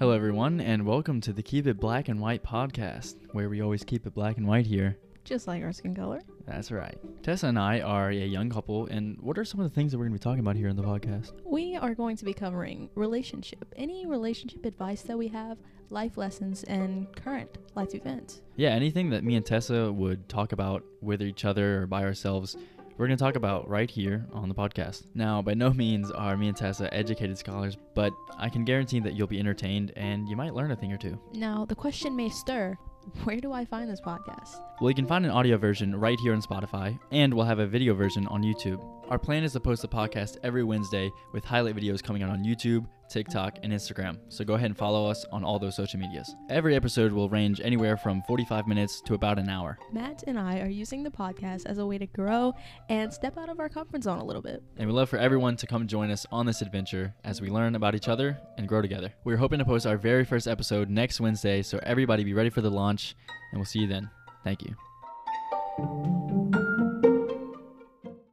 Hello everyone, and welcome to the Keep It Black and White podcast, where we always keep it black and white here. Just like our skin color. That's right. Tessa and I are a young couple, and what are some of the things that we're going to be talking about here on the podcast? We are going to be covering relationship, any relationship advice that we have, life lessons, and current life events. Yeah, anything that me and Tessa would talk about with each other or by ourselves, we're going to talk about right here on the podcast. Now, by no means are me and Tessa educated scholars, but I can guarantee that you'll be entertained and you might learn a thing or two. Now, the question may stir, where do I find this podcast? Well, you can find an audio version right here on Spotify, and we'll have a video version on YouTube. Our plan is to post the podcast every Wednesday with highlight videos coming out on YouTube, TikTok, and Instagram, so go ahead and follow us on all those social medias. Every episode will range anywhere from 45 minutes to about an hour. Matt and I are using the podcast as a way to grow and step out of our comfort zone a little bit. And we'd love for everyone to come join us on this adventure as we learn about each other and grow together. We're hoping to post our very first episode next Wednesday, so everybody be ready for the launch, and we'll see you then. Thank you.